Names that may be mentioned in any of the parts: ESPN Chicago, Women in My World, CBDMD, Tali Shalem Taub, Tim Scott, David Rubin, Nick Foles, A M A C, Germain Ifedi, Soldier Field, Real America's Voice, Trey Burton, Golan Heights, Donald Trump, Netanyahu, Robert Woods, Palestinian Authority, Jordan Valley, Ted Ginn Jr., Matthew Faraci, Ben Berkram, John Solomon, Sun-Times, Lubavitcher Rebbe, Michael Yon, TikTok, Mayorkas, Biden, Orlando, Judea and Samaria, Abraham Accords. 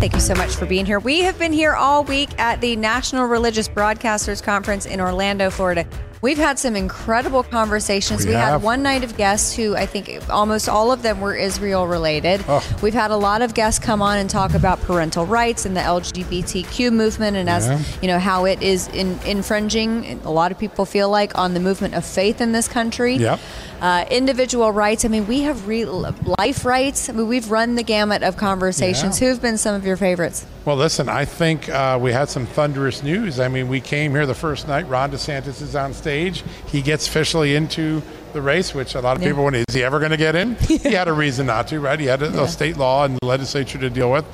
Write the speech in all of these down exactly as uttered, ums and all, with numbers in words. Thank you so much for being here. We have been here all week at the National Religious Broadcasters Conference in Orlando, Florida. We've had some incredible conversations. We, we had one night of guests who I think almost all of them were Israel related. Oh. We've had a lot of guests come on and talk about parental rights and the L G B T Q movement, and yeah. as you know, how it is in, infringing, a lot of people feel like, on the movement of faith in this country. Yep. Uh, individual rights. I mean, we have re- life rights. I mean, we've run the gamut of conversations. Yeah. Who've been some of your favorites? Well, listen, I think uh, we had some thunderous news. I mean, we came here the first night. Ron DeSantis is on stage. He gets officially into the race, which a lot of yeah. people wonder, is he ever going to get in? He had a reason not to, right? He had a, yeah. a state law and the legislature to deal with.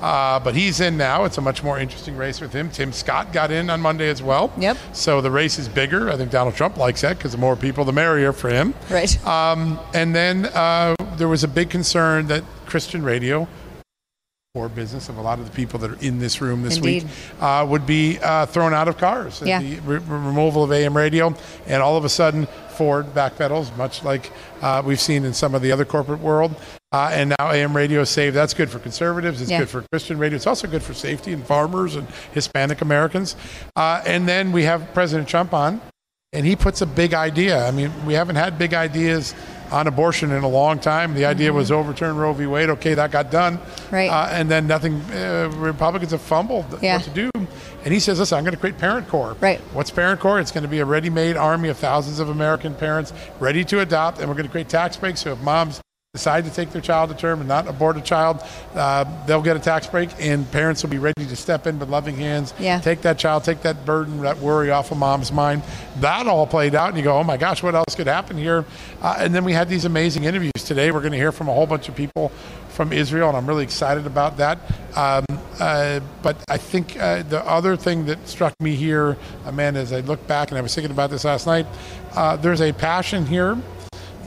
Uh, but he's in now. It's a much more interesting race with him. Tim Scott got in on Monday as well. Yep. So the race is bigger. I think Donald Trump likes that because the more people, the merrier for him. Right. Um, and then uh, there was a big concern that Christian radio, core business of a lot of the people that are in this room this Indeed. week, uh, would be uh, thrown out of cars. Yeah. The re- removal of A M radio. And all of a sudden, Ford backpedals, much like uh, we've seen in some of the other corporate world. Uh, and now A M radio is saved. That's good for conservatives. It's yeah. good for Christian radio. It's also good for safety and farmers and Hispanic Americans. Uh, and then we have President Trump on, and he puts a big idea. I mean, we haven't had big ideas on abortion in a long time. The idea mm-hmm. was overturn Roe v. Wade. Okay, that got done. Right. Uh, and then nothing, uh, Republicans have fumbled yeah. what to do. And he says, listen, I'm going to create Parent Corps. Right. What's Parent Corps? It's going to be a ready-made army of thousands of American parents ready to adopt, and we're going to create tax breaks so if moms decide to take their child to term and not abort a child, uh, they'll get a tax break, and parents will be ready to step in with loving hands, yeah. take that child, take that burden, that worry off of mom's mind. That all played out, and you go, oh my gosh, what else could happen here? Uh, and then we had these amazing interviews today. We're going to hear from a whole bunch of people from Israel, and I'm really excited about that. Um, uh, but I think uh, the other thing that struck me here, Amanda, as I look back, and I was thinking about this last night, uh, there's a passion here.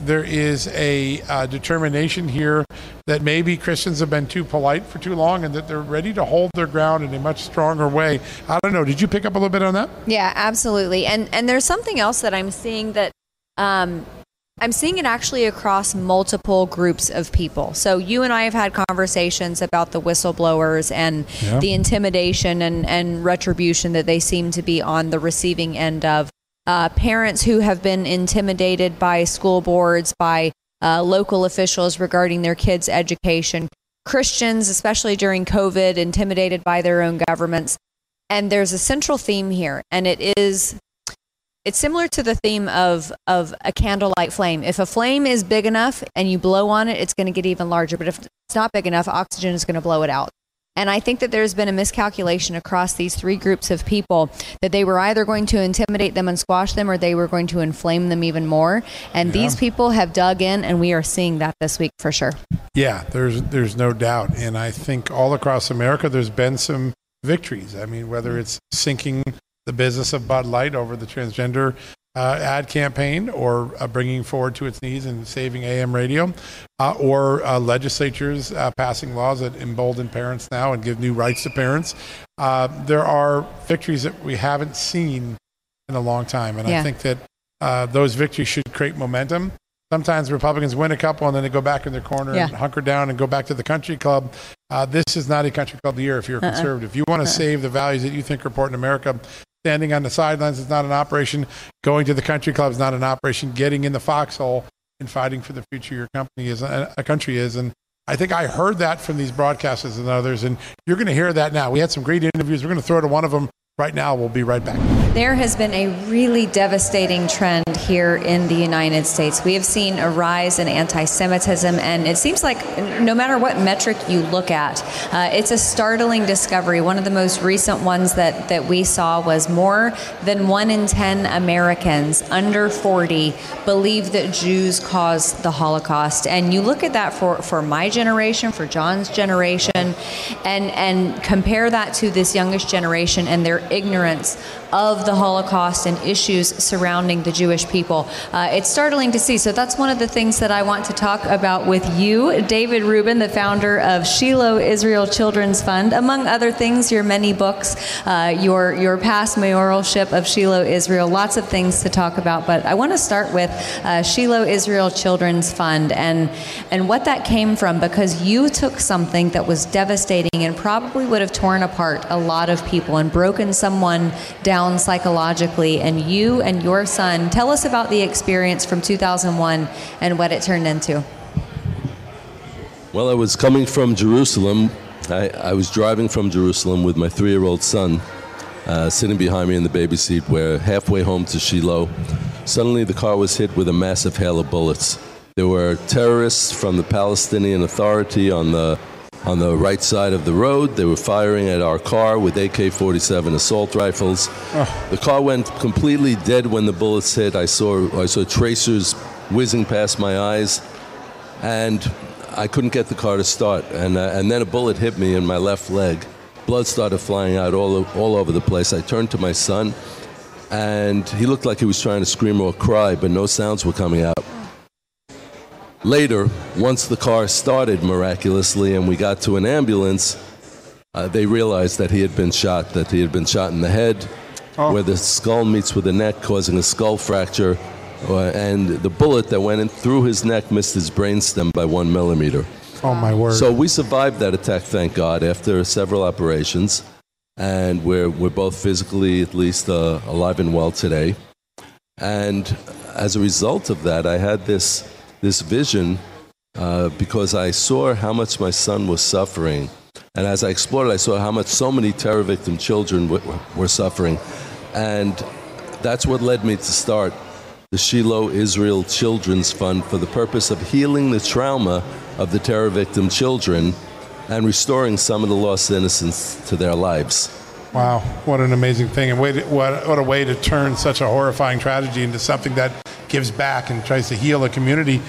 There is a uh, determination here that maybe Christians have been too polite for too long and that they're ready to hold their ground in a much stronger way. I don't know. Did you pick up a little bit on that? Yeah, absolutely. And and there's something else that I'm seeing that um, I'm seeing it actually across multiple groups of people. So you and I have had conversations about the whistleblowers and yeah. the intimidation and, and retribution that they seem to be on the receiving end of. Uh, parents who have been intimidated by school boards, by uh, local officials regarding their kids' education. Christians, especially during COVID, intimidated by their own governments. And there's a central theme here, and it is, it's similar to the theme of, of a candlelight flame. If a flame is big enough and you blow on it, it's going to get even larger. But if it's not big enough, oxygen is going to blow it out. And I think that there's been a miscalculation across these three groups of people that they were either going to intimidate them and squash them or they were going to inflame them even more. And yeah. these people have dug in, and we are seeing that this week for sure. Yeah, there's there's no doubt. And I think all across America, there's been some victories. I mean, whether it's sinking the business of Bud Light over the transgender uh, ad campaign or uh, bringing forward to its knees and saving A M radio, uh, or uh, legislatures uh, passing laws that embolden parents now and give new rights to parents. Uh, there are victories that we haven't seen in a long time. And yeah. I think that uh, those victories should create momentum. Sometimes Republicans win a couple and then they go back in their corner yeah. and hunker down and go back to the country club. Uh, this is not a country club of the year if you're a uh-uh. conservative. If you want to uh-uh. save the values that you think are important in America, standing on the sidelines is not an operation. Going to the country club is not an operation. Getting in the foxhole and fighting for the future your company is, a country is. And I think I heard that from these broadcasters and others. And you're going to hear that now. We had some great interviews. We're going to throw to one of them right now. We'll be right back. There has been a really devastating trend here in the United States. We have seen a rise in anti-Semitism, and it seems like no matter what metric you look at, uh, it's a startling discovery. One of the most recent ones that, that we saw was more than one in ten Americans under forty believe that Jews caused the Holocaust. And you look at that for, for my generation, for John's generation, and, and compare that to this youngest generation and their ignorance of the Holocaust and issues surrounding the Jewish people. Uh, it's startling to see. So that's one of the things that I want to talk about with you, David Rubin, the founder of Shiloh Israel Children's Fund. Among other things, your many books, uh, your, your past mayoralship of Shiloh Israel, lots of things to talk about. But I want to start with uh, Shiloh Israel Children's Fund and, and what that came from, because you took something that was devastating and probably would have torn apart a lot of people and broken someone down psychologically, and you and your son. Tell us about the experience from two thousand one and what it turned into. Well, I was coming from Jerusalem. I, I was driving from Jerusalem with my three-year-old son uh, sitting behind me in the baby seat. We're halfway home to Shiloh. Suddenly the car was hit with a massive hail of bullets. There were terrorists from the Palestinian Authority on the on the right side of the road. They were firing at our car with A K forty-seven assault rifles. Oh. The car went completely dead when the bullets hit. I saw, I saw tracers whizzing past my eyes, and I couldn't get the car to start. And, uh, and then a bullet hit me in my left leg. Blood started flying out all, all over the place. I turned to my son, and he looked like he was trying to scream or cry, but no sounds were coming out. Later, once the car started miraculously and we got to an ambulance, uh, they realized that he had been shot, that he had been shot in the head, oh. where the skull meets with the neck, causing a skull fracture, uh, and the bullet that went in through his neck missed his brainstem by one millimeter. Oh, my word. So we survived that attack, thank God, after several operations, and we're, we're both physically, at least, uh, alive and well today. And as a result of that, I had this... this vision uh, because I saw how much my son was suffering. And as I explored, I saw how much so many terror victim children w- were suffering. And that's what led me to start the Shiloh Israel Children's Fund for the purpose of healing the trauma of the terror victim children and restoring some of the lost innocence to their lives. Wow, what an amazing thing. And way to, what, what a way to turn such a horrifying tragedy into something that gives back and tries to heal a community.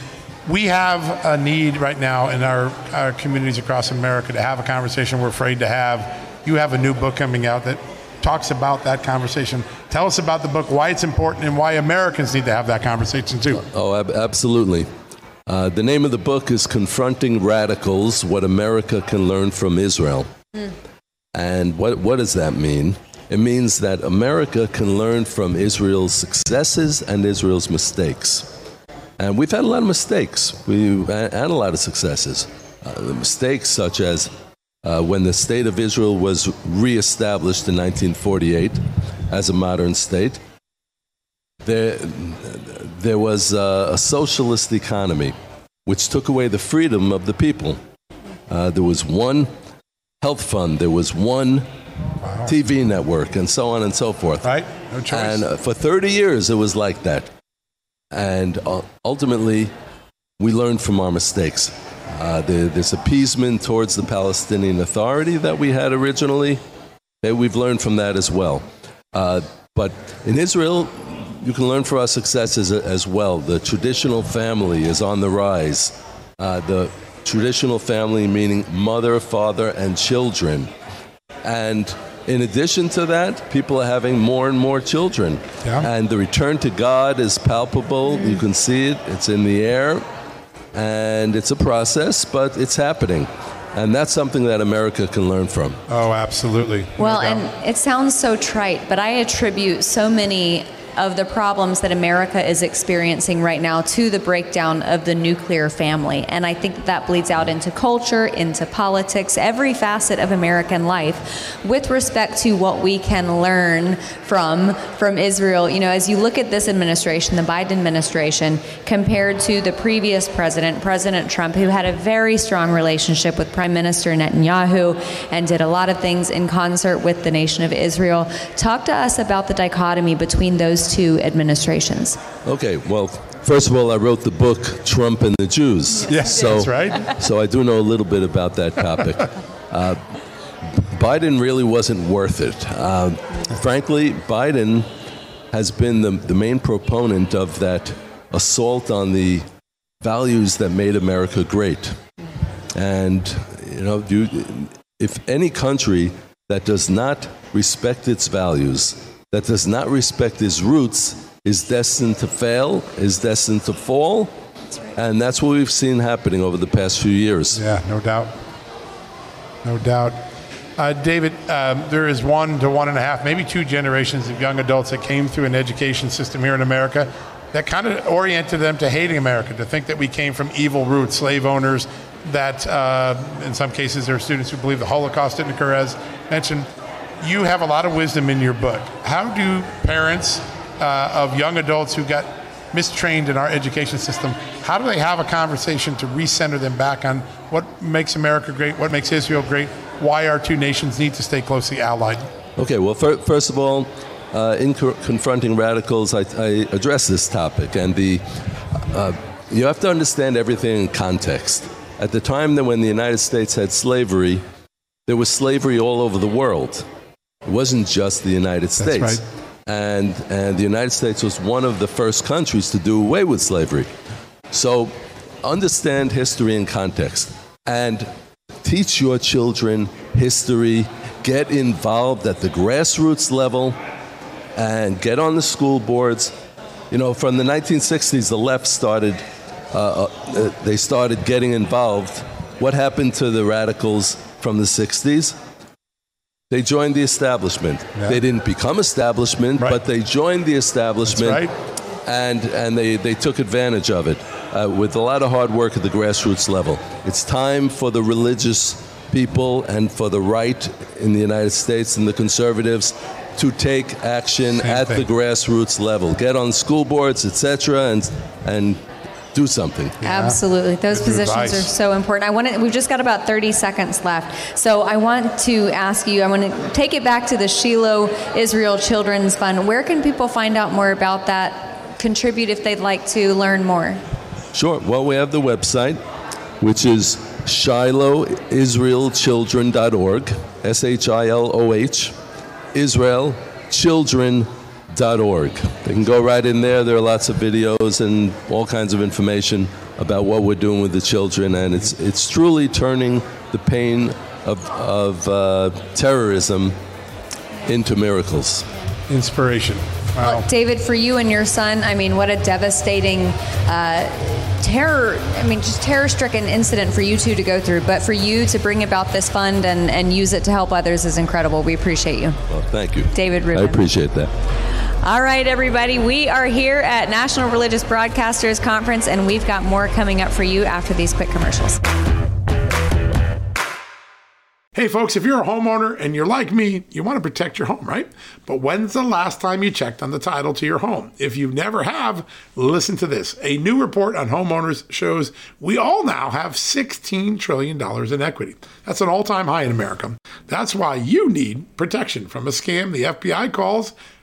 We have a need right now in our, our communities across America to have a conversation we're afraid to have. You have a new book coming out that talks about that conversation. Tell us about the book, why it's important, and why Americans need to have that conversation too. Oh, ab- absolutely. Uh, the name of the book is Confronting Radicals, What America Can Learn from Israel. Mm. And what, what does that mean? It means that America can learn from Israel's successes and Israel's mistakes. And we've had a lot of mistakes we, and a lot of successes. Uh, the mistakes such as uh, when the state of Israel was reestablished in nineteen forty-eight as a modern state, there, there was a, a socialist economy which took away the freedom of the people. Uh, there was one health fund, there was one T V network, and so on and so forth. Right, no choice. And uh, for thirty years, it was like that. And uh, ultimately, we learned from our mistakes. Uh, the, this appeasement towards the Palestinian Authority that we had originally, that we've learned from that as well. Uh, but in Israel, you can learn from our successes as well. The traditional family is on the rise. Uh, the traditional family meaning mother, father, and children. And In addition to that, people are having more and more children. Yeah. And the return to God is palpable. You can see it. It's in the air. And it's a process, but it's happening. And that's something that America can learn from. Oh, absolutely. Well, no doubt. And it sounds so trite, but I attribute so many of the problems that America is experiencing right now to the breakdown of the nuclear family. And I think that, that bleeds out into culture, into politics, every facet of American life with respect to what we can learn from from Israel. You know, as you look at this administration, the Biden administration, compared to the previous president, President Trump, who had a very strong relationship with Prime Minister Netanyahu and did a lot of things in concert with the nation of Israel. Talk to us about the dichotomy between those two administrations. Okay, well, first of all, I wrote the book Trump and the Jews. Yes, so, that's right. So I do know a little bit about that topic. uh, Biden really wasn't worth it. Uh, frankly, Biden has been the, the main proponent of that assault on the values that made America great. And, you know, you, if any country that does not respect its values, that does not respect its roots, is destined to fail, is destined to fall. That's right. And that's what we've seen happening over the past few years. Yeah, no doubt. No doubt. Uh, David, um, there is one to one and a half, maybe two generations of young adults that came through an education system here in America that kind of oriented them to hating America, to think that we came from evil roots, slave owners, that uh, in some cases there are students who believe the Holocaust didn't occur, as mentioned. You have a lot of wisdom in your book. How do parents uh, of young adults who got mistrained in our education system, how do they have a conversation to recenter them back on what makes America great, what makes Israel great, why our two nations need to stay closely allied? Okay, well, fir- first of all, uh, in co- confronting radicals, I, I address this topic. And the uh, you have to understand everything in context. At the time that when the United States had slavery, there was slavery all over the world. It wasn't just the United States. That's right. And, and the United States was one of the first countries to do away with slavery. So understand history and context and teach your children history. Get involved at the grassroots level and get on the school boards. You know, from the nineteen sixties, the left started, uh, uh, they started getting involved. What happened to the radicals from the sixties? They joined the establishment. Yeah. They didn't become establishment, right. But they joined the establishment, right. and and they, they took advantage of it uh, with a lot of hard work at the grassroots level. It's time for the religious people and for the right in the United States and the conservatives to take action Same at thing. the grassroots level. Get on school boards, et cetera, and and. Do something. Yeah. Absolutely. Those Good positions advice. are so important. I want to, we've just got about thirty seconds left. So I want to ask you, I want to take it back to the Shiloh Israel Children's Fund. Where can people find out more about that, contribute if they'd like to learn more? Sure. Well, we have the website, which is shiloh israel children dot org, S H I L O H, Israel Children. Org. They can go right in there. There are lots of videos and all kinds of information about what we're doing with the children, and it's it's truly turning the pain of of uh, terrorism into miracles. Inspiration. Wow. Well, David, for you and your son, I mean, what a devastating uh, terror, I mean, just terror-stricken incident for you two to go through. But for you to bring about this fund and, and use it to help others is incredible. We appreciate you. Well, thank you. David Rubin. I appreciate that. All right, everybody. We are here at National Religious Broadcasters Conference, and we've got more coming up for you after these quick commercials. Hey, folks, if you're a homeowner and you're like me, you want to protect your home, right? But when's the last time you checked on the title to your home? If you never have, listen to this. A new report on homeowners shows we all now have sixteen trillion dollars in equity. That's an all-time high in America. That's why you need protection from a scam the F B I calls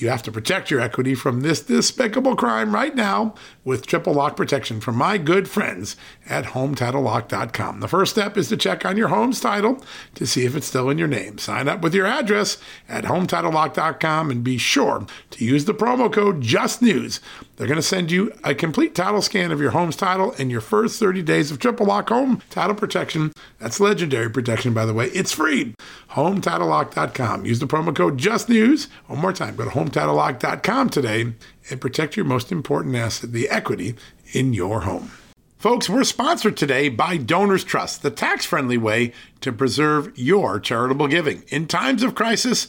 You have to protect your equity from this despicable crime right now with triple lock protection from my good friends at home title lock dot com. The first step is to check on your home's title to see if it's still in your name. Sign up with your address at home title lock dot com and be sure to use the promo code JUSTNEWS. They're going to send you a complete title scan of your home's title and your first thirty days of triple lock home title protection. That's legendary protection, by the way. It's free. home title lock dot com. Use the promo code JUSTNEWS. One more time, go to home title lock dot com today and protect your most important asset, the equity in your home. Folks, we're sponsored today by Donors Trust, the tax-friendly way to preserve your charitable giving. In times of crisis,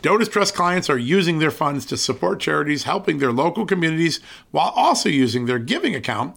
Donors Trust clients are using their funds to support charities, helping their local communities, while also using their giving account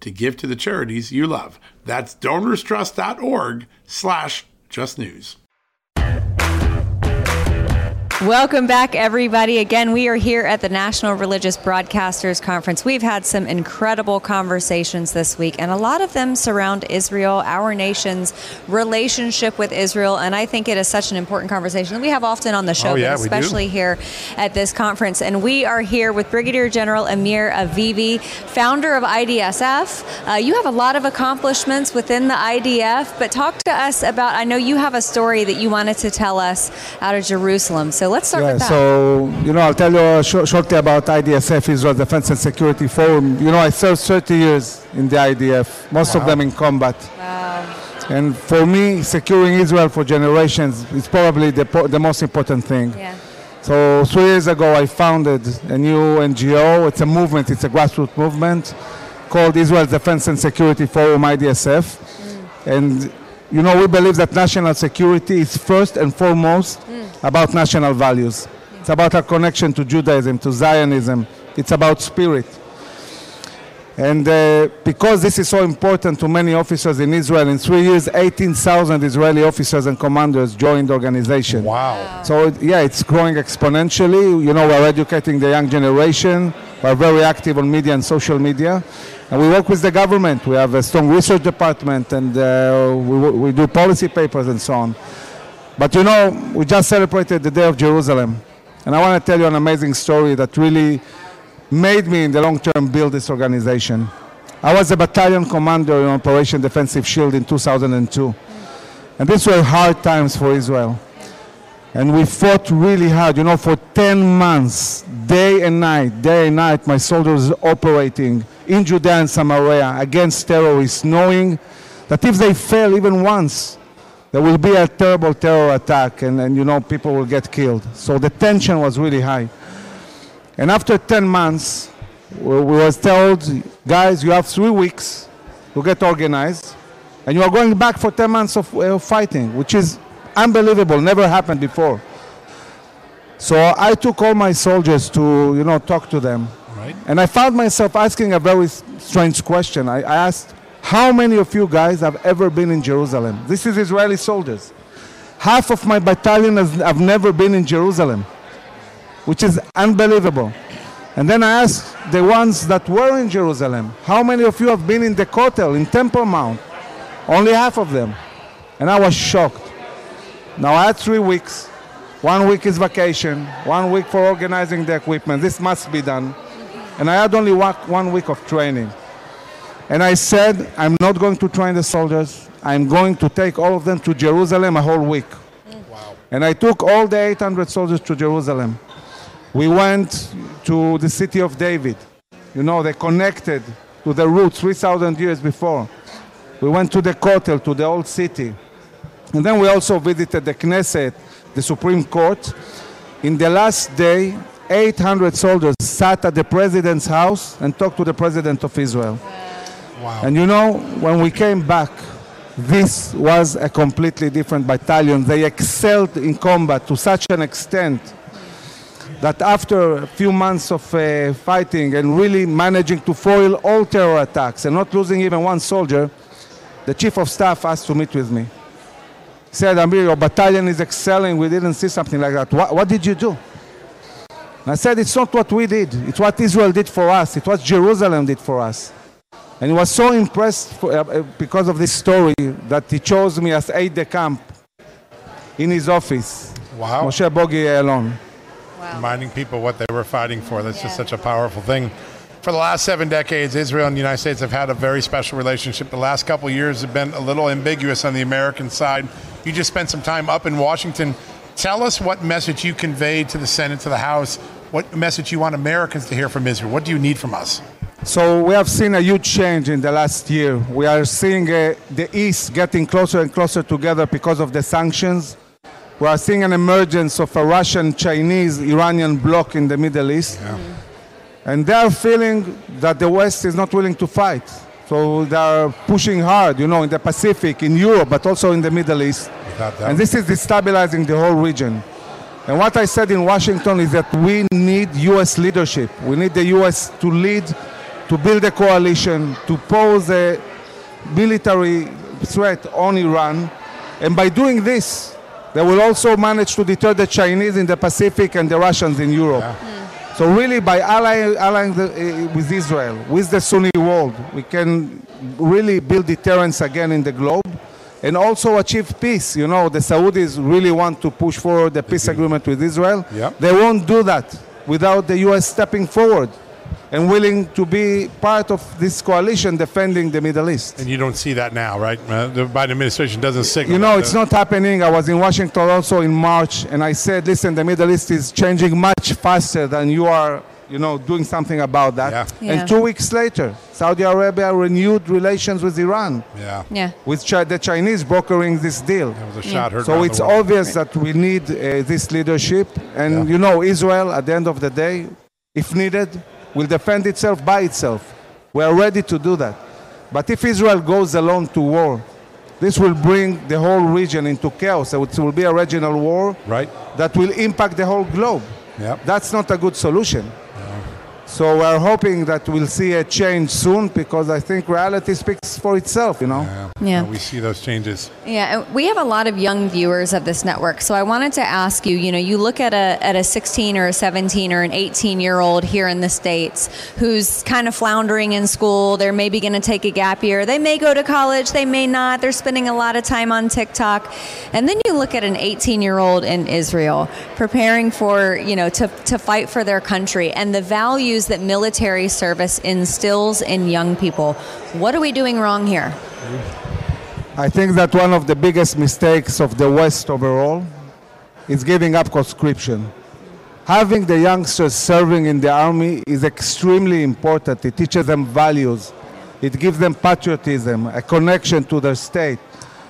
to give to the charities you love. That's donors trust dot org slash just news. Welcome back, everybody. Again, we are here at the National Religious Broadcasters Conference. We've had some incredible conversations this week, and a lot of them surround Israel, our nation's relationship with Israel, and I think it is such an important conversation that we have often on the show, oh, yeah, especially here at this conference. And we are here with Brigadier General Amir Avivi, founder of I D S F. Uh, you have a lot of accomplishments within the I D F, but talk to us about, I know you have a story that you wanted to tell us out of Jerusalem, so So let's start yeah, with that. So, you know, I'll tell you sh- shortly about I D S F, Israel Defense and Security Forum. You know, I served thirty years in the I D F, most wow. of them in combat. Wow. And for me, securing Israel for generations is probably the, po- the most important thing. Yeah. So three years ago, I founded a new N G O. It's a movement. It's a grassroots movement called Israel Defense and Security Forum, I D S F. Mm. And, you know, we believe that national security is first and foremost mm. about national values. Yeah. It's about our connection to Judaism, to Zionism. It's about spirit. And uh, because this is so important to many officers in Israel, in three years, eighteen thousand Israeli officers and commanders joined the organization. Wow. wow. So, yeah, it's growing exponentially. You know, we're educating the young generation. We're very active on media and social media. And we work with the government. We have a strong research department, and uh, we, we do policy papers and so on. But you know, we just celebrated the Day of Jerusalem. And I want to tell you an amazing story that really made me in the long term build this organization. I was a battalion commander in Operation Defensive Shield in two thousand two. And these were hard times for Israel. And we fought really hard, you know, for ten months, day and night, day and night, my soldiers operating in Judea and Samaria against terrorists, knowing that if they fail even once, there will be a terrible terror attack, and, and, you know, people will get killed. So the tension was really high. And after ten months, we, we were told, guys, you have three weeks to get organized, and you are going back for ten months of uh, fighting, which is unbelievable, never happened before. So I took all my soldiers to, you know, talk to them. Right. And I found myself asking a very strange question. I, I asked, how many of you guys have ever been in Jerusalem? This is Israeli soldiers. Half of my battalion has, have never been in Jerusalem, which is unbelievable. And then I asked the ones that were in Jerusalem, how many of you have been in the Kotel, in Temple Mount? Only half of them. And I was shocked. Now I had three weeks. One week is vacation, one week for organizing the equipment. This must be done. And I had only one, one week of training. And I said, I'm not going to train the soldiers. I'm going to take all of them to Jerusalem a whole week. Wow. And I took all the eight hundred soldiers to Jerusalem. We went to the city of David. You know, they connected to the roots three thousand years before. We went to the Kotel, to the old city. And then we also visited the Knesset, the Supreme Court. In the last day, eight hundred soldiers sat at the president's house and talked to the president of Israel. Wow. And you know, when we came back, this was a completely different battalion. They excelled in combat to such an extent that after a few months of uh, fighting and really managing to foil all terror attacks and not losing even one soldier, the chief of staff asked to meet with me. He said, Amir, your battalion is excelling. We didn't see something like that. What, what did you do? And I said, it's not what we did. It's what Israel did for us. It's what Jerusalem did for us. And he was so impressed for, uh, because of this story that he chose me as aide de camp in his office. Wow. Moshe Bogie Yaalon. Wow. Reminding people what they were fighting for. That's yeah. just such a powerful thing. For the last seven decades, Israel and the United States have had a very special relationship. The last couple of years have been a little ambiguous on the American side. You just spent some time up in Washington. Tell us what message you conveyed to the Senate, to the House, what message you want Americans to hear from Israel. What do you need from us? So we have seen a huge change in the last year. We are seeing uh, the East getting closer and closer together because of the sanctions. We are seeing an emergence of a Russian, Chinese, Iranian bloc in the Middle East. Yeah. Mm-hmm. And they are feeling that the West is not willing to fight. So they are pushing hard, you know, in the Pacific, in Europe, but also in the Middle East. And this is destabilizing the whole region. And what I said in Washington is that we need U S leadership. We need the U S to lead, to build a coalition, to pose a military threat on Iran. And by doing this, they will also manage to deter the Chinese in the Pacific and the Russians in Europe. Yeah. Mm. So really, by allying, allying the, uh, with Israel, with the Sunni world, we can really build deterrence again in the globe and also achieve peace. You know, the Saudis really want to push forward the peace agreement with Israel. Yep. They won't do that without the U S stepping forward and willing to be part of this coalition defending the Middle East. And you don't see that now, right? Uh, the Biden administration doesn't signal. You know, it's not happening. I was in Washington also in March, and I said, listen, the Middle East is changing much faster than you are, you know, doing something about that. Yeah. Yeah. And two weeks later, Saudi Arabia renewed relations with Iran. Yeah. Yeah. With Ch- the Chinese brokering this deal. That was a shot yeah. heard. So it's obvious that we need uh, this leadership. And, yeah. you know, Israel, at the end of the day, if needed, will defend itself by itself. We are ready to do that. But if Israel goes alone to war, this will bring the whole region into chaos. It will be a regional war right. that will impact the whole globe. Yep. That's not a good solution. No. So we're hoping that we'll see a change soon, because I think reality speaks for itself, you know? Yeah, yeah. yeah we see those changes. Yeah, we have a lot of young viewers of this network. So I wanted to ask you, you know, you look at a at a sixteen or a seventeen or an eighteen-year-old here in the States who's kind of floundering in school. They're maybe going to take a gap year. They may go to college. They may not. They're spending a lot of time on TikTok. And then you look at an eighteen-year-old in Israel preparing for, you know, to, to fight for their country, and the value that military service instills in young people. What are we doing wrong here? I think that one of the biggest mistakes of the West overall is giving up conscription. Having the youngsters serving in the army is extremely important. It teaches them values. It gives them patriotism, a connection to their state.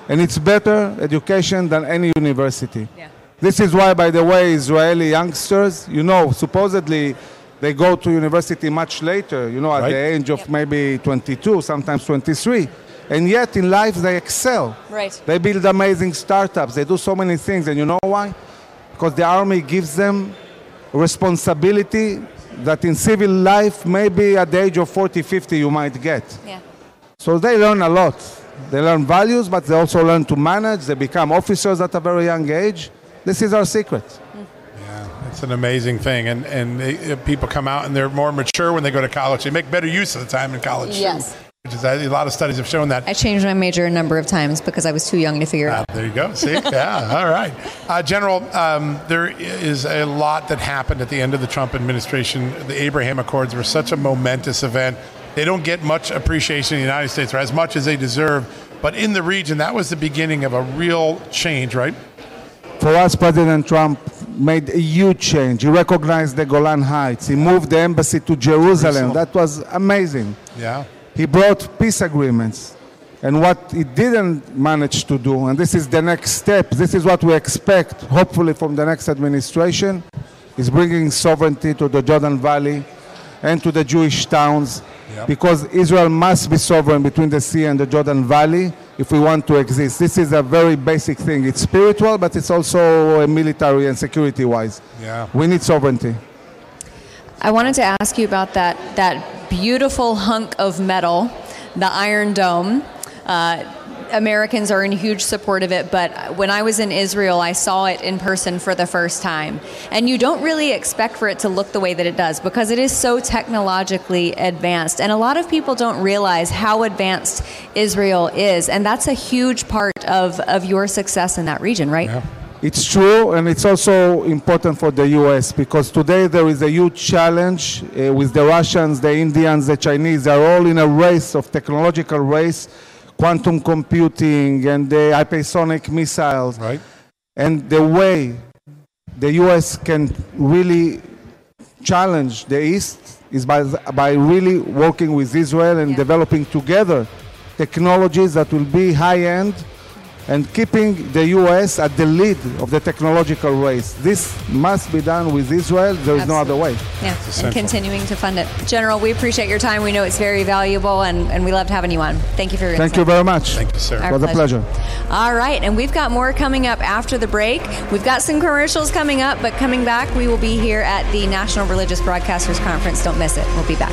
And it's better education than any university. Yeah. This is why, by the way, Israeli youngsters, you know, supposedly they go to university much later, you know, at right. the age of yep. maybe twenty-two, sometimes twenty-three. And yet in life they excel. Right. They build amazing startups. They do so many things. And you know why? Because the army gives them responsibility that in civil life, maybe at the age of forty, fifty, you might get. Yeah. So they learn a lot. They learn values, but they also learn to manage. They become officers at a very young age. This is our secret. It's an amazing thing, and and they, people come out and they're more mature when they go to college. They make better use of the time in college. Yes, which is, a lot of studies have shown that. I changed my major a number of times because I was too young to figure it out. There you go. See, yeah, all right, uh, General. Um, there is a lot that happened at the end of the Trump administration. The Abraham Accords were such a momentous event. They don't get much appreciation in the United States, or as much as they deserve. But in the region, that was the beginning of a real change, right? For us, President Trump made a huge change. He recognized the Golan Heights. He moved the embassy to Jerusalem. That was amazing. Yeah. He brought peace agreements. And what it didn't manage to do, and this is the next step, this is what we expect, hopefully, from the next administration, is bringing sovereignty to the Jordan Valley and to the Jewish towns, yep. because Israel must be sovereign between the sea and the Jordan Valley if we want to exist. This is a very basic thing. It's spiritual, but it's also military and security-wise. Yeah. We need sovereignty. I wanted to ask you about that, that beautiful hunk of metal, the Iron Dome. Uh, Americans are in huge support of it, but when I was in Israel, I saw it in person for the first time. And you don't really expect for it to look the way that it does because it is so technologically advanced. And a lot of people don't realize how advanced Israel is. And that's a huge part of, of your success in that region, right? Yeah. It's true, and it's also important for the U S because today there is a huge challenge uh, with the Russians, the Indians, the Chinese. They're all in a race of technological race. Quantum computing and the hypersonic missiles. Right. And the way the U S can really challenge the East is by, by really working with Israel and yeah. developing together technologies that will be high-end and keeping the U S at the lead of the technological race. This must be done with Israel. There is Absolutely. no other way. Yeah, and continuing to fund it. General, we appreciate your time. We know it's very valuable, and, and we loved having you on. Thank you for your Thank insight. you very much. Thank you, sir. Our it was pleasure. a pleasure. All right, and we've got more coming up after the break. We've got some commercials coming up, but coming back, we will be here at the National Religious Broadcasters Conference. Don't miss it. We'll be back.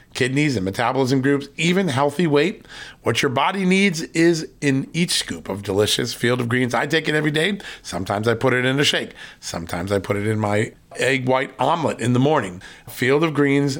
kidneys, and metabolism groups, even healthy weight. What your body needs is in each scoop of delicious Field of Greens. I take it every day. Sometimes I put it in a shake. Sometimes I put it in my egg white omelet in the morning. Field of Greens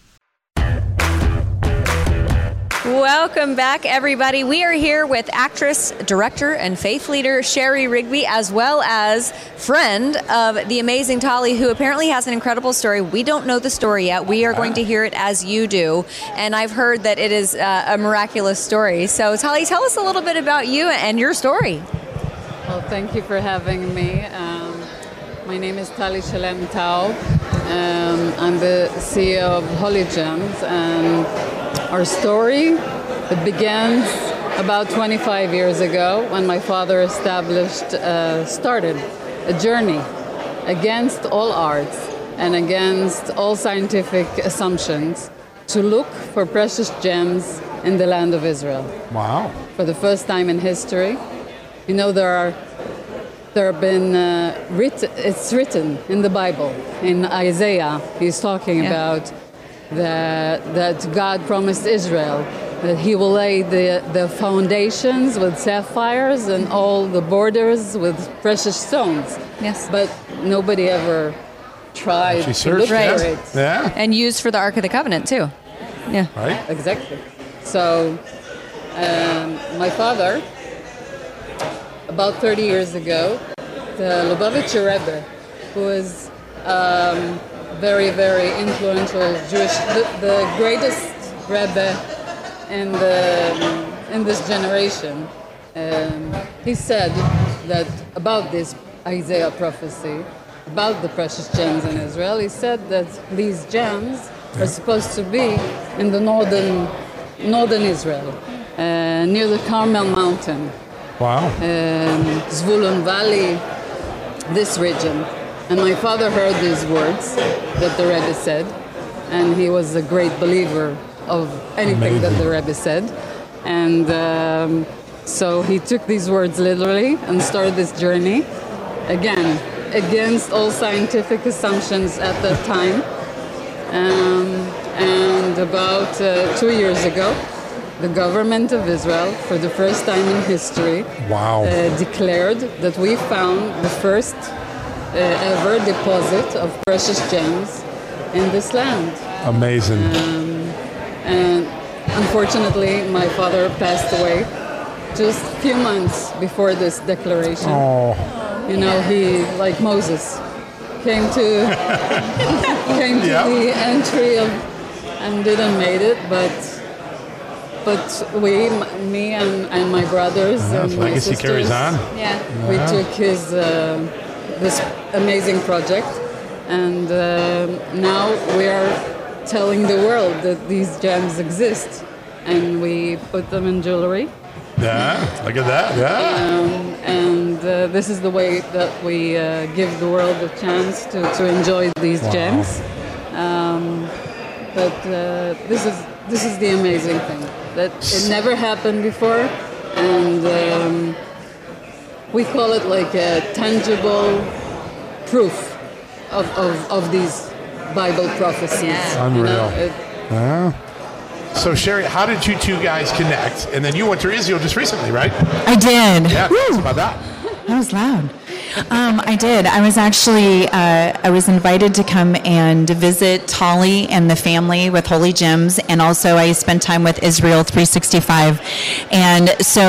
Welcome back, everybody. We are here with actress, director, and faith leader Sherry Rigby, as well as friend of the amazing Tali, who apparently has an incredible story. We don't know the story yet. We are going to hear it as you do, and I've heard that it is uh, a miraculous story. So, Tali, tell us a little bit about you and your story. Well, thank you for having me. Um, my name is Tali Shalem Taub. Um, I'm the C E O of Holy Gems, and our story, it begins about twenty-five years ago when my father established, uh, started a journey against all arts and against all scientific assumptions to look for precious gems in the land of Israel. Wow. For the first time in history. You know, there are There have been, uh, writ- it's written in the Bible, in Isaiah, he's talking yeah. about the, that God promised Israel that he will lay the, the foundations with sapphires and all the borders with precious stones. Yes. But nobody ever tried she to look for right. it. Yeah. And used for the Ark of the Covenant, too. Yeah. Right. Exactly. So, um, my father... about thirty years ago, the Lubavitcher Rebbe, who is um, very, very influential Jewish, the, the greatest Rebbe in the in this generation, um, he said that about this Isaiah prophecy, about the precious gems in Israel, he said that these gems are supposed to be in the northern, northern Israel, uh, near the Carmel Mountain. Wow. Um, Zvolun Valley, this region. And my father heard these words that the Rebbe said, and he was a great believer of anything Amazing. that the Rebbe said. And um, so he took these words literally and started this journey, again, against all scientific assumptions at that time. Um, and about uh, two years ago, the government of Israel, for the first time in history, wow. uh, declared that we found the first uh, ever deposit of precious gems in this land. Amazing. Um, and unfortunately, my father passed away just a few months before this declaration. Oh. You know, he, like Moses, came to, came to yep. the entry of, and didn't made it, but... But we, me and, and my brothers yeah, and my sisters, carries on. Yeah. yeah, we took his uh, this amazing project, and uh, now we are telling the world that these gems exist, and we put them in jewelry. Yeah, look at that. Yeah, um, and uh, this is the way that we uh, give the world a chance to, to enjoy these wow. gems. Um, but uh, this is this is the amazing thing. That it never happened before, and um, we call it like a tangible proof of, of, of these Bible prophecies. Yeah. Unreal. You know, it, yeah. So, Sherry, how did you two guys connect? And then you went to Israel just recently, right? I did. Yeah, tell us about that. That was loud. Um, I did. I was actually, uh, I was invited to come and visit Tolly and the family with Holy Gems, and also I spent time with Israel three sixty-five. And so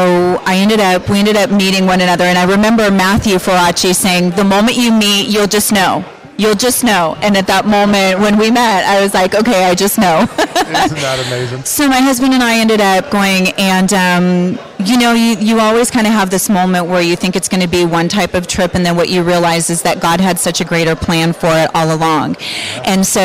I ended up, we ended up meeting one another, and I remember Matthew Faraci saying, the moment you meet, you'll just know. You'll just know. And at that moment when we met, I was like, okay, I just know. Isn't that amazing? So my husband and I ended up going, and um, you know, you, you always kind of have this moment where you think it's going to be one type of trip, and then what you realize is that God had such a greater plan for it all along. Yeah. And so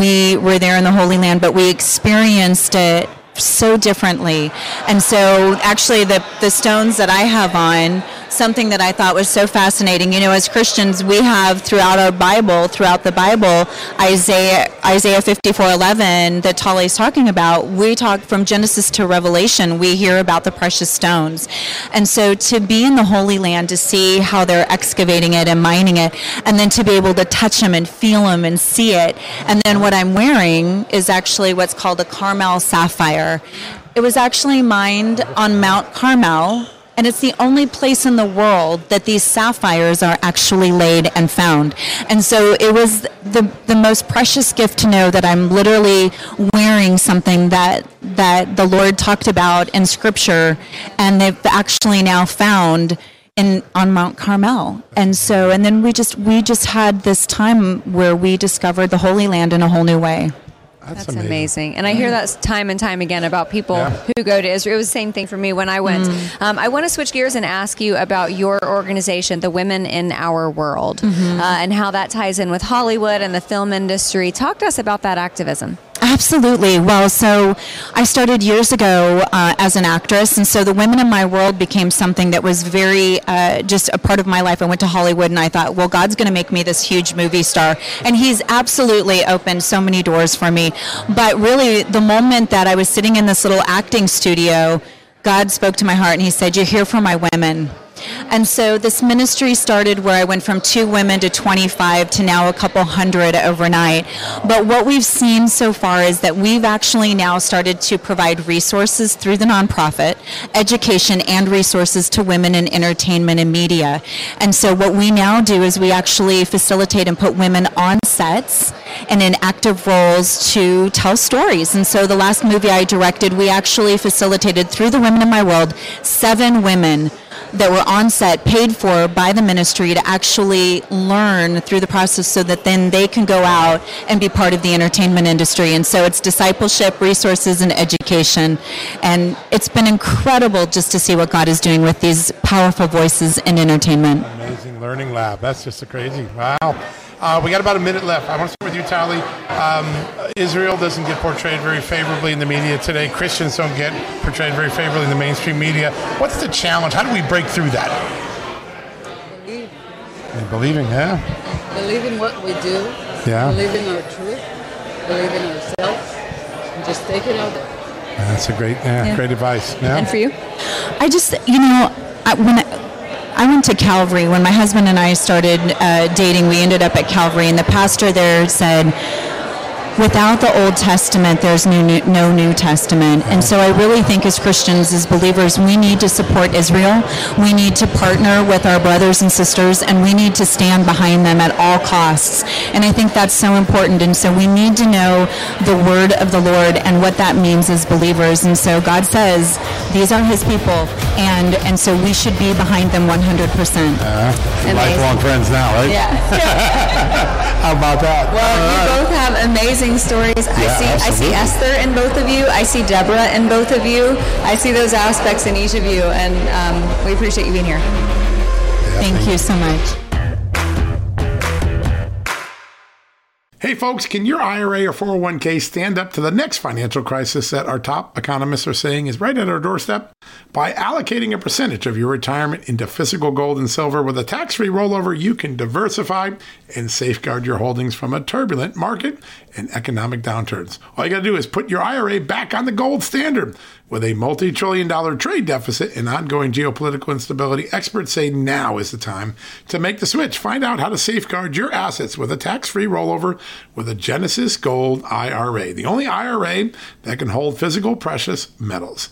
we were there in the Holy Land, but we experienced it so differently. And so actually the, the stones that I have on, something that I thought was so fascinating, you know, as Christians, we have throughout our Bible, throughout the Bible, Isaiah Isaiah fifty-four eleven that Tali's talking about, we talk from Genesis to Revelation, we hear about the precious stones. And so to be in the Holy Land, to see how they're excavating it and mining it, and then to be able to touch them and feel them and see it. And then what I'm wearing is actually what's called a Carmel sapphire. It was actually mined on Mount Carmel, and it's the only place in the world that these sapphires are actually laid and found. And so it was the, the most precious gift to know that I'm literally wearing something that that the Lord talked about in Scripture, and they've actually now found in on Mount Carmel. And so, and then we just we just had this time where we discovered the Holy Land in a whole new way. That's, That's amazing. amazing. And I hear that time and time again about people yeah. who go to Israel. It was the same thing for me when I went. Mm. Um, I want to switch gears and ask you about your organization, the Women in Our World, mm-hmm. uh, and how that ties in with Hollywood and the film industry. Talk to us about that activism. Absolutely. Well, so I started years ago uh, as an actress, and so the Women in My World became something that was very uh, just a part of my life. I went to Hollywood and I thought, well, God's going to make me this huge movie star, and he's absolutely opened so many doors for me. But really, the moment that I was sitting in this little acting studio, God spoke to my heart and he said, "You're here for my women." And so this ministry started where I went from two women to twenty-five to now a couple hundred overnight. But what we've seen so far is that we've actually now started to provide resources through the nonprofit, education and resources to women in entertainment and media. And so what we now do is we actually facilitate and put women on sets and in active roles to tell stories. And so the last movie I directed, we actually facilitated through the Women in My World, seven women that were on set, paid for by the ministry, to actually learn through the process so that then they can go out and be part of the entertainment industry. And so it's discipleship, resources, and education. And it's been incredible just to see what God is doing with these powerful voices in entertainment. Amazing learning lab. That's just a crazy. Wow. Uh, we got about a minute left. I want to start with you, Tali. Um, Israel doesn't get portrayed very favorably in the media today. Christians don't get portrayed very favorably in the mainstream media. What's the challenge? How do we break through that? Believe. And believing, yeah. Believe in what we do. Yeah. Believe in our truth. Believe in ourselves. And just take it out there. That's a great, yeah, yeah. great advice. Yeah. And for you? I just, you know, I, when I... I went to Calvary. When my husband and I started uh, dating, we ended up at Calvary, and the pastor there said, without the Old Testament, there's no New, no New Testament. And so I really think as Christians, as believers, we need to support Israel. We need to partner with our brothers and sisters, and we need to stand behind them at all costs. And I think that's so important. And so we need to know the word of the Lord and what that means as believers. And so God says, these are his people, and, and so we should be behind them one hundred percent. Uh, lifelong friends now, right? Yeah. How about that? Well, all you right. both have amazing stories. Yeah, I see absolutely. I see Esther in both of you. I see Deborah in both of you. I see those aspects in each of you, and um, we appreciate you being here. Yeah, thank, thank you so much. Hey folks, can your I R A or four oh one k stand up to the next financial crisis that our top economists are saying is right at our doorstep? By allocating a percentage of your retirement into physical gold and silver with a tax-free rollover, you can diversify and safeguard your holdings from a turbulent market and economic downturns. All you got to do is put your I R A back on the gold standard. With a multi-trillion dollar trade deficit and ongoing geopolitical instability, experts say now is the time to make the switch. Find out how to safeguard your assets with a tax-free rollover with a Genesis Gold I R A, the only I R A that can hold physical precious metals.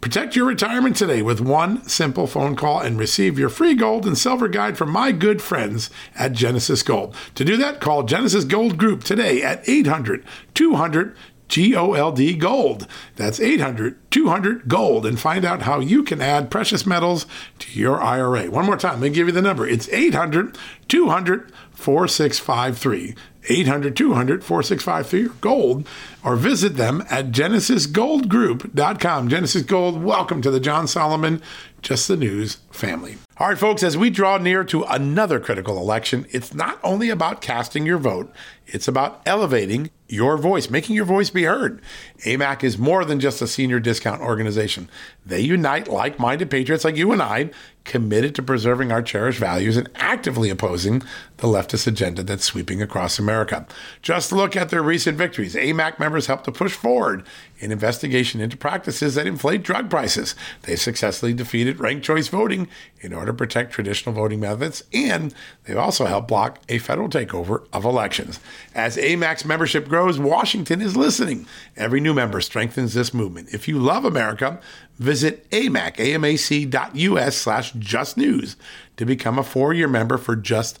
Protect your retirement today with one simple phone call and receive your free gold and silver guide from my good friends at Genesis Gold. To do that, call Genesis Gold Group today at eight hundred two hundred G O L D, gold. That's eight hundred two hundred gold, and find out how you can add precious metals to your I R A. One more time, let me give you the number. It's eight hundred two hundred four six five three, eight hundred two hundred four six five three, gold, or visit them at genesis gold group dot com. Genesis Gold, welcome to the John Solomon Just the News family. All right, folks, as we draw near to another critical election, it's not only about casting your vote, it's about elevating your voice, making your voice be heard. A M A C is more than just a senior discount organization. They unite like-minded patriots like you and I, committed to preserving our cherished values and actively opposing the leftist agenda that's sweeping across America. Just look at their recent victories. A M A C members helped to push forward an investigation into practices that inflate drug prices. They successfully defeated ranked choice voting in order to protect traditional voting methods, and they've also helped block a federal takeover of elections. As A M A C's membership grows, Washington is listening. Every new member strengthens this movement. If you love America, visit A M A C, A M A C dot U S slash just news to become a four-year member for just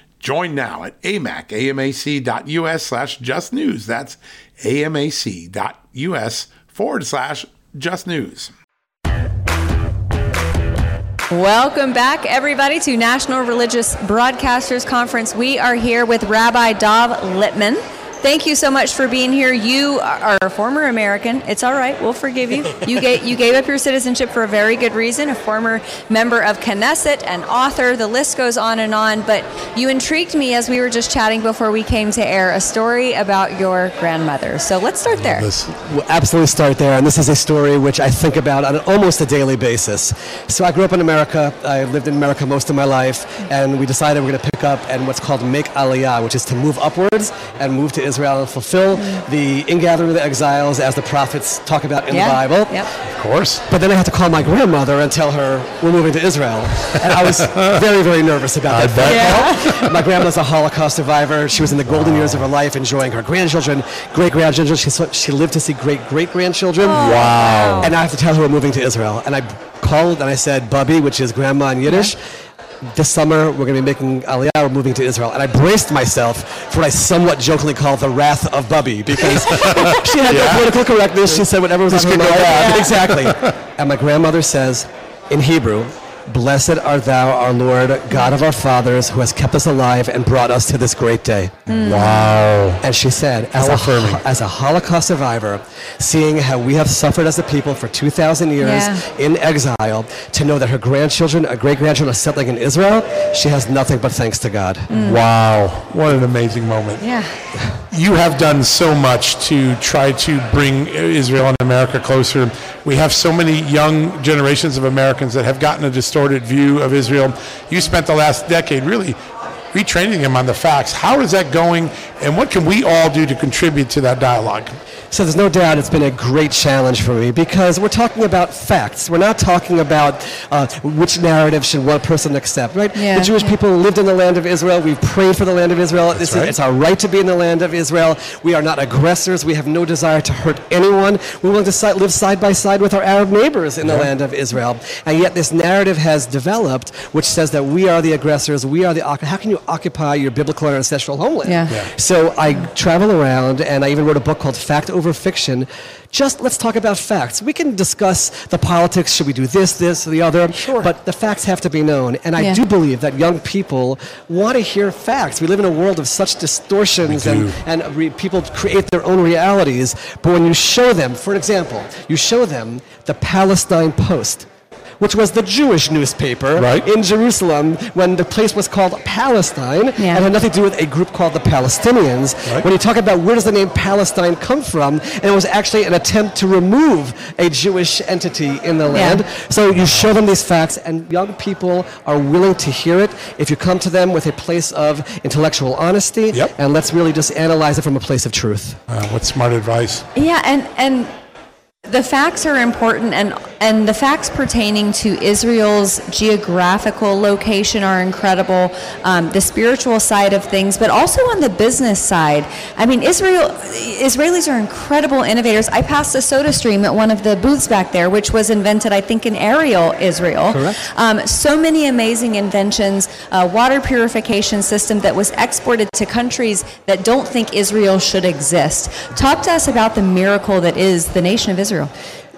Join now at A M A C, amac.us slash just news. That's amac.us forward slash just news. Welcome back, everybody, to National Religious Broadcasters Conference. We are here with Rabbi Dov Littman. Thank you so much for being here. You are a former American. It's all right. We'll forgive you. You gave, you gave up your citizenship for a very good reason, a former member of Knesset, an author. The list goes on and on. But you intrigued me as we were just chatting before we came to air, a story about your grandmother. So let's start there. This. We'll absolutely start there. And this is a story which I think about on almost a daily basis. So I grew up in America. I lived in America most of my life. And we decided we're going to pick up and what's called Make Aliyah, which is to move upwards and move to Israel and fulfill the ingathering of the exiles as the prophets talk about in yeah, the Bible. Yeah. Of course. But then I had to call my grandmother and tell her we're moving to Israel. And I was very, very nervous about that. Yeah. My grandma's a Holocaust survivor. She was in the golden wow. years of her life enjoying her grandchildren, great-grandchildren. She she lived to see great-great-grandchildren. Oh, wow. And I have to tell her we're moving to Israel. And I called and I said, Bubby, which is grandma in Yiddish, yeah. This summer, we're going to be making Aliyah, we're moving to Israel. And I braced myself for what I somewhat jokingly call the wrath of Bubby, because she had yeah. no political correctness, she said whatever was on her mind. Yeah. Exactly. And my grandmother says, in Hebrew, Blessed art thou, our Lord, God of our fathers, who has kept us alive and brought us to this great day. Mm. Wow. And she said, as a, as a Holocaust survivor, seeing how we have suffered as a people for two thousand years yeah. in exile, to know that her grandchildren, her great-grandchildren are settling in Israel, she has nothing but thanks to God. Mm. Wow. What an amazing moment. Yeah. You have done so much to try to bring Israel and America closer. We have so many young generations of Americans that have gotten a distorted view of Israel. You spent the last decade really retraining them on the facts. How is that going, and what can we all do to contribute to that dialogue? So there's no doubt it's been a great challenge for me, because we're talking about facts. We're not talking about uh, which narrative should one person accept, right? Yeah. The Jewish people lived in the land of Israel. We've prayed for the land of Israel. This right. is, it's our right to be in the land of Israel. We are not aggressors. We have no desire to hurt anyone. We want to si- live side by side with our Arab neighbors in yeah. the land of Israel. And yet this narrative has developed which says that we are the aggressors. We are the... How can you occupy your biblical and ancestral homeland? Yeah. Yeah. So I travel around, and I even wrote a book called Fact Over Fiction. Just let's talk about facts. We can discuss the politics. Should we do this, this, or the other? Sure. But the facts have to be known. And I yeah. do believe that young people want to hear facts. We live in a world of such distortions, and, and re- people create their own realities. But when you show them, for example, you show them the Palestine Post, which was the Jewish newspaper right. in Jerusalem when the place was called Palestine yeah. and had nothing to do with a group called the Palestinians. Right. When you talk about where does the name Palestine come from, and it was actually an attempt to remove a Jewish entity in the land. Yeah. So you show them these facts, and young people are willing to hear it if you come to them with a place of intellectual honesty, yep. and let's really just analyze it from a place of truth. Uh, what smart advice. Yeah, and... and the facts are important, and and the facts pertaining to Israel's geographical location are incredible, um, the spiritual side of things, but also on the business side. I mean, Israel, Israelis are incredible innovators. I passed a soda stream at one of the booths back there, which was invented, I think, in Ariel, Israel. Correct. Um, so many amazing inventions, a water purification system that was exported to countries that don't think Israel should exist. Talk to us about the miracle that is the nation of Israel.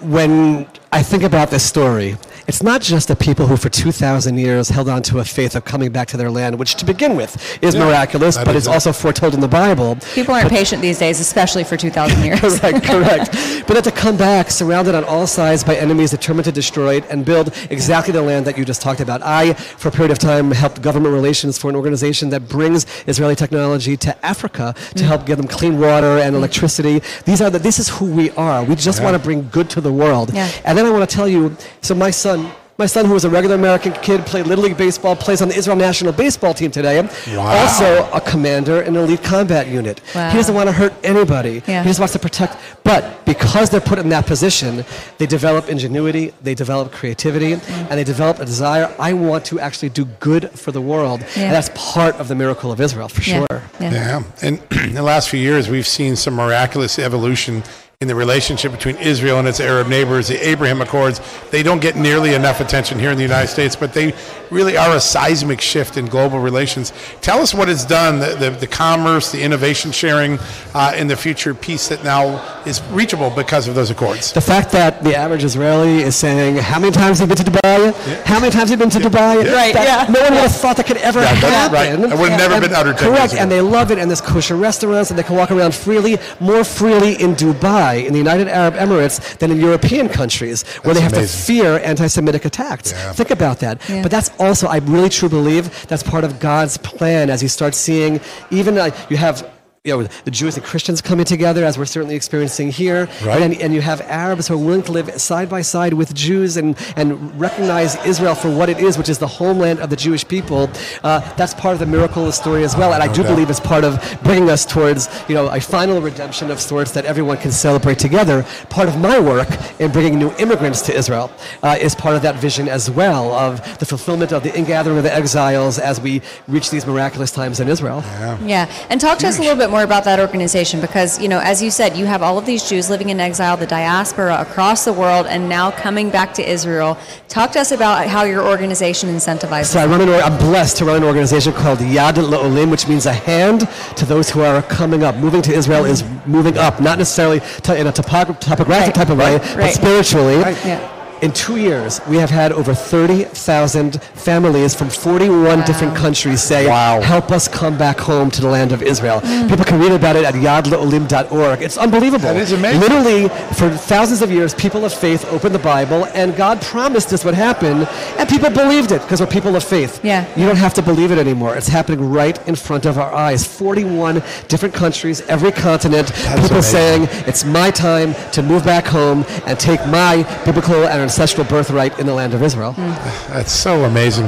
When I think about this story, it's not just the people who for two thousand years held on to a faith of coming back to their land, which to begin with is yeah, miraculous, but it's it. also foretold in the Bible. People aren't but, patient these days, especially for two thousand years. correct, correct. But that to come back surrounded on all sides by enemies determined to destroy it and build exactly the land that you just talked about. I, for a period of time, helped government relations for an organization that brings Israeli technology to Africa to mm-hmm. help give them clean water and electricity. These are the, This is who we are. We just yeah. want to bring good to the world. Yeah. And then I want to tell you, so my son My son, who was a regular American kid, played Little League Baseball, plays on the Israel National Baseball Team today. Wow. Also a commander in an elite combat unit. Wow. He doesn't want to hurt anybody. Yeah. He just wants to protect. But because they're put in that position, they develop ingenuity, they develop creativity, mm-hmm. and they develop a desire, I want to actually do good for the world. Yeah. And that's part of the miracle of Israel, for yeah. sure. Yeah. yeah. And in the last few years, we've seen some miraculous evolution in the relationship between Israel and its Arab neighbors, the Abraham Accords. They don't get nearly enough attention here in the United States, but they really are a seismic shift in global relations. Tell us what it's done, the, the, the commerce, the innovation sharing, uh, and the future peace that now is reachable because of those accords. The fact that the average Israeli is saying, how many times have you been to Dubai? Yeah. How many times have you been to yeah. Dubai? Yeah. Right, yeah. No one would have thought that could ever yeah, happen. Right. I would have yeah. never and, been uttered. Correct, and they love it, and there's kosher restaurants, and they can walk around freely, more freely in Dubai, in the United Arab Emirates, than in European countries where that's they have amazing. to fear anti-Semitic attacks. Yeah. Think about that. Yeah. But that's also, I really truly believe, that's part of God's plan as you start seeing, even uh, you have you know, the Jews and Christians coming together, as we're certainly experiencing here, right. and, and you have Arabs who are willing to live side by side with Jews and, and recognize Israel for what it is, which is the homeland of the Jewish people. Uh, that's part of the miracle story as well, and I do no doubt. believe it's part of bringing us towards, you know, a final redemption of sorts that everyone can celebrate together. Part of my work in bringing new immigrants to Israel uh, is part of that vision as well, of the fulfillment of the ingathering of the exiles as we reach these miraculous times in Israel. Yeah, yeah. And talk to us a little bit more more about that organization, because, you know, as you said, you have all of these Jews living in exile, the diaspora across the world, and now coming back to Israel. Talk to us about how your organization incentivizes. So I run an or- I'm blessed to run an organization called Yad L'Olim, which means a hand to those who are coming up. Moving to Israel is moving up, not necessarily t- in a topo- topographic right. type of way, right. but right. spiritually. Right. Yeah. In two years, we have had over thirty thousand families from forty-one wow. different countries say, wow. help us come back home to the land of Israel. Mm. People can read about it at yad l'olim dot org. It's unbelievable. That is amazing. Literally, for thousands of years, people of faith opened the Bible, and God promised this would happen, and people believed it because we're people of faith. Yeah. You don't have to believe it anymore. It's happening right in front of our eyes. forty-one different countries, every continent, That's people amazing. saying, it's my time to move back home and take my biblical and ancestral birthright in the land of Israel. Mm. That's so amazing.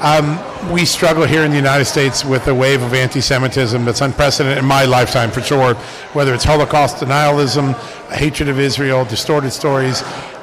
Um, we struggle here in the United States with a wave of anti-Semitism that's unprecedented in my lifetime, for sure, whether it's Holocaust denialism, hatred of Israel, distorted stories.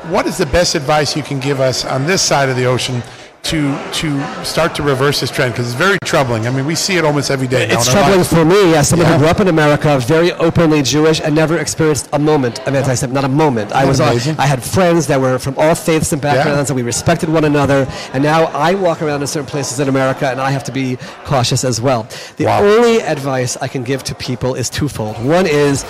What is the best advice you can give us on this side of the ocean to to start to reverse this trend, because it's very troubling? I mean, we see it almost every day. It's troubling for me as someone yeah. who grew up in America, very openly Jewish, and never experienced a moment of anti-Semitism. Not a moment. That's I was amazing. I had friends that were from all faiths and backgrounds, yeah. and we respected one another. And now I walk around in certain places in America, and I have to be cautious as well. The wow. only advice I can give to people is twofold. One is,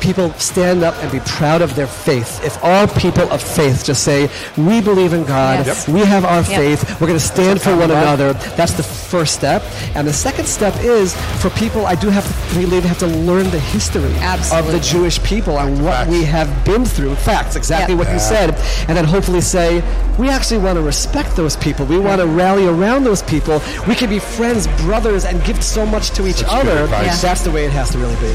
people stand up and be proud of their faith. If all people of faith just say, we believe in God, yes. we have our yep. faith, we're going to stand for one another, that's the first step. And the second step is, for people, I do have to believe they have to learn the history Absolutely. of the Jewish people and what facts. we have been through. Facts, exactly yep. what yeah. you said. And then hopefully say, we actually want to respect those people. We want to rally around those people. We can be friends, brothers, and give so much to each Such other. Yeah. That's the way it has to really be.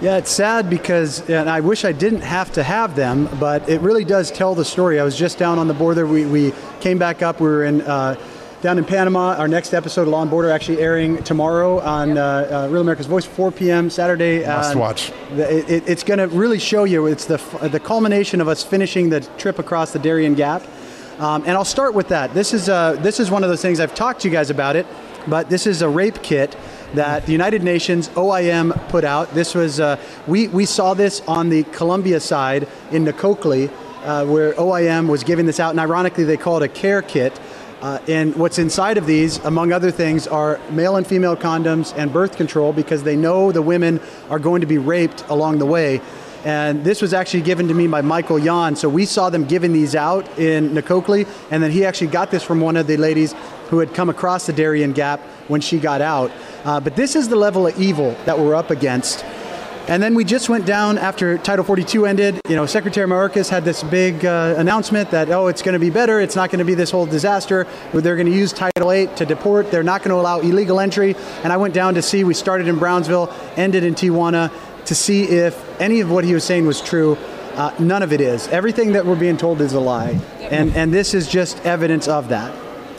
Yeah, it's sad because, and I wish I didn't have to have them, but it really does tell the story. I was just down on the border. We, we came back up. We were in uh, down in Panama. Our next episode of Law and Border actually airing tomorrow on uh, uh, Real America's Voice, four p m Saturday. Must watch. The, it, it's going to really show you. It's the the culmination of us finishing the trip across the Darien Gap. Um, and I'll start with that. This is uh, this is one of those things I've talked to you guys about it, but this is a rape kit that the United Nations O I M put out. This was, uh, we, we saw this on the Colombia side in Nacocli, uh, where O I M was giving this out, and ironically they call it a care kit. Uh, and what's inside of these, among other things, are male and female condoms and birth control, because they know the women are going to be raped along the way. And this was actually given to me by Michael Yon. So we saw them giving these out in Nacocli, and then he actually got this from one of the ladies who had come across the Darien Gap when she got out. Uh, but this is the level of evil that we're up against. And then we just went down after Title forty-two ended. You know, Secretary Mayorkas had this big uh, announcement that, oh, it's going to be better. It's not going to be this whole disaster. They're going to use Title eight to deport. They're not going to allow illegal entry. And I went down to see. We started in Brownsville, ended in Tijuana, to see if any of what he was saying was true. Uh, none of it is. Everything that we're being told is a lie. And, and this is just evidence of that.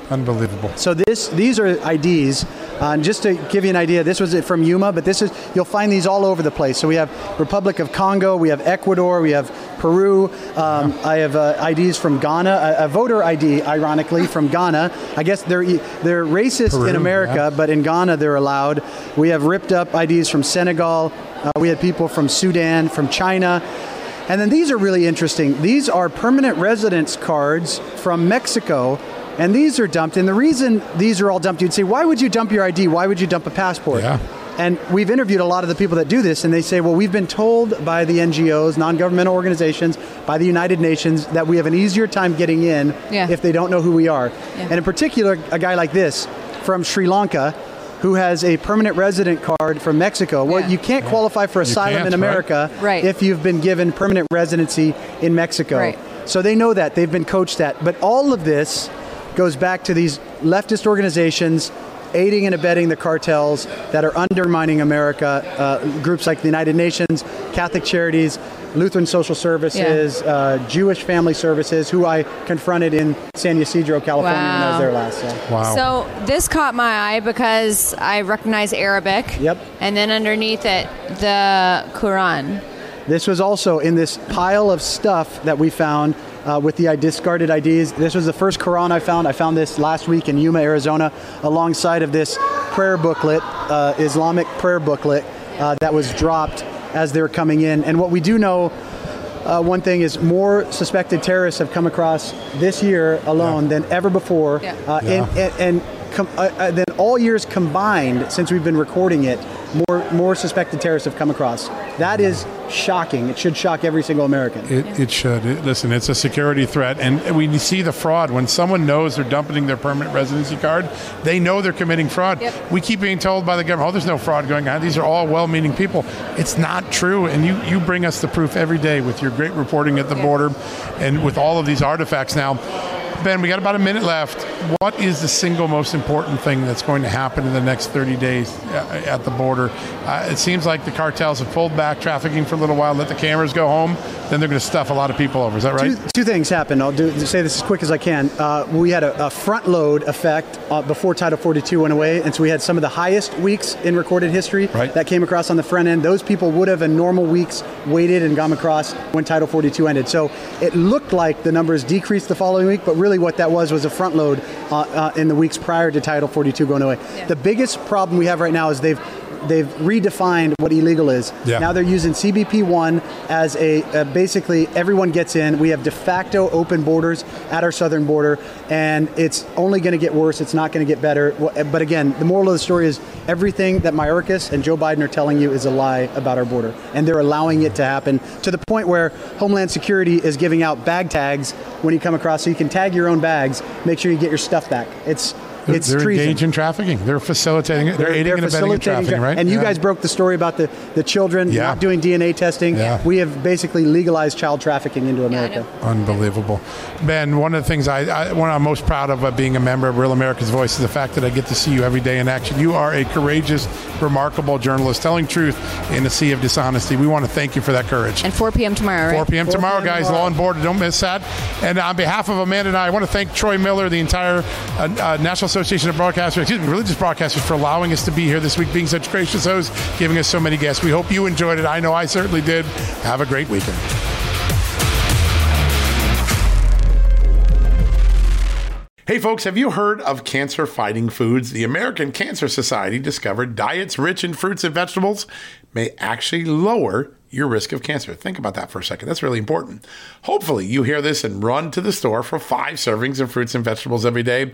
Unbelievable. So this, these are I Ds. Uh, and just to give you an idea, this was from Yuma, but this is, you'll find these all over the place. So we have Republic of Congo, we have Ecuador, we have Peru. Um, yeah. I have uh, I Ds from Ghana, a, a voter I D, ironically, from Ghana. I guess they're they're racist Peru, in America, yeah. But in Ghana they're allowed. We have ripped up I Ds from Senegal. Uh, we had people from Sudan, from China. And then these are really interesting. These are permanent residence cards from Mexico. And these are dumped, and the reason these are all dumped, you'd say, why would you dump your I D? Why would you dump a passport? Yeah. And we've interviewed a lot of the people that do this, and they say, well, we've been told by the N G Os, non-governmental organizations, by the United Nations, that we have an easier time getting in yeah. if they don't know who we are. Yeah. And in particular, a guy like this from Sri Lanka, who has a permanent resident card from Mexico. Well, yeah. you can't qualify for asylum in America right? if you've been given permanent residency in Mexico. Right. So they know that. They've been coached that. But all of this goes back to these leftist organizations aiding and abetting the cartels that are undermining America, uh, groups like the United Nations, Catholic Charities, Lutheran Social Services, yeah. uh, Jewish Family Services, who I confronted in San Ysidro, California, wow. when I was there last. Yeah. Wow. So this caught my eye because I recognize Arabic. Yep. And then underneath it, the Quran. This was also in this pile of stuff that we found. Uh, with the discarded I Ds. This was the first Quran I found. I found this last week in Yuma, Arizona, alongside of this prayer booklet, uh, Islamic prayer booklet, uh, that was dropped as they were coming in. And what we do know, uh, one thing is more suspected terrorists have come across this year alone yeah. than ever before. Yeah. Uh, yeah. And, and, and com uh, uh, then all years combined, since we've been recording it, more, more suspected terrorists have come across. That is shocking. It should shock every single American. It, it should. It, listen, it's a security threat. And we see the fraud. When someone knows they're dumping their permanent residency card, they know they're committing fraud. Yep. We keep being told by the government, oh, there's no fraud going on. These are all well-meaning people. It's not true. And you, you bring us the proof every day with your great reporting at the yep. border and with all of these artifacts now. Ben, we got about a minute left. What is the single most important thing that's going to happen in the next thirty days at the border? Uh, it seems like the cartels have pulled back trafficking for a little while, let the cameras go home, then they're going to stuff a lot of people over. Is that right? Two, two things happened. I'll do, say this as quick as I can. Uh, we had a, a front load effect uh, before Title forty-two went away, and so we had some of the highest weeks in recorded history right. that came across on the front end. Those people would have in normal weeks waited and gone across when Title forty-two ended. So it looked like the numbers decreased the following week, but really what that was was a front load uh, uh, in the weeks prior to Title forty-two going away. Yeah. The biggest problem we have right now is they've they've redefined what illegal is. Yeah. Now they're using C B P one as a, uh, basically everyone gets in. We have de facto open borders at our southern border, and it's only going to get worse. It's not going to get better. But again, the moral of the story is everything that Mayorkas and Joe Biden are telling you is a lie about our border, and they're allowing it to happen to the point where Homeland Security is giving out bag tags when you come across, so you can tag your own bags, make sure you get your stuff back. It's It's they're treason. engaged in trafficking. They're facilitating it. They're, they're aiding they're and abetting in trafficking, tra- right? And you yeah. guys broke the story about the, the children yeah. not doing D N A testing. Yeah. We have basically legalized child trafficking into America. Unbelievable. Ben, one of the things I, I, one I'm most proud of uh, being a member of Real America's Voice is the fact that I get to see you every day in action. You are a courageous, remarkable journalist telling truth in a sea of dishonesty. We want to thank you for that courage. And four p.m. tomorrow, right? four p.m. tomorrow, four p.m. guys. Law and Border. Don't miss that. And on behalf of Amanda and I, I want to thank Troy Miller, the entire uh, uh, National Association of Broadcasters, excuse me, Religious Broadcasters, for allowing us to be here this week, being such gracious hosts, giving us so many guests. We hope you enjoyed it. I know I certainly did. Have a great weekend. Hey folks, have you heard of cancer-fighting foods? The American Cancer Society discovered diets rich in fruits and vegetables may actually lower your risk of cancer. Think about that for a second. That's really important. Hopefully you hear this and run to the store for five servings of fruits and vegetables every day.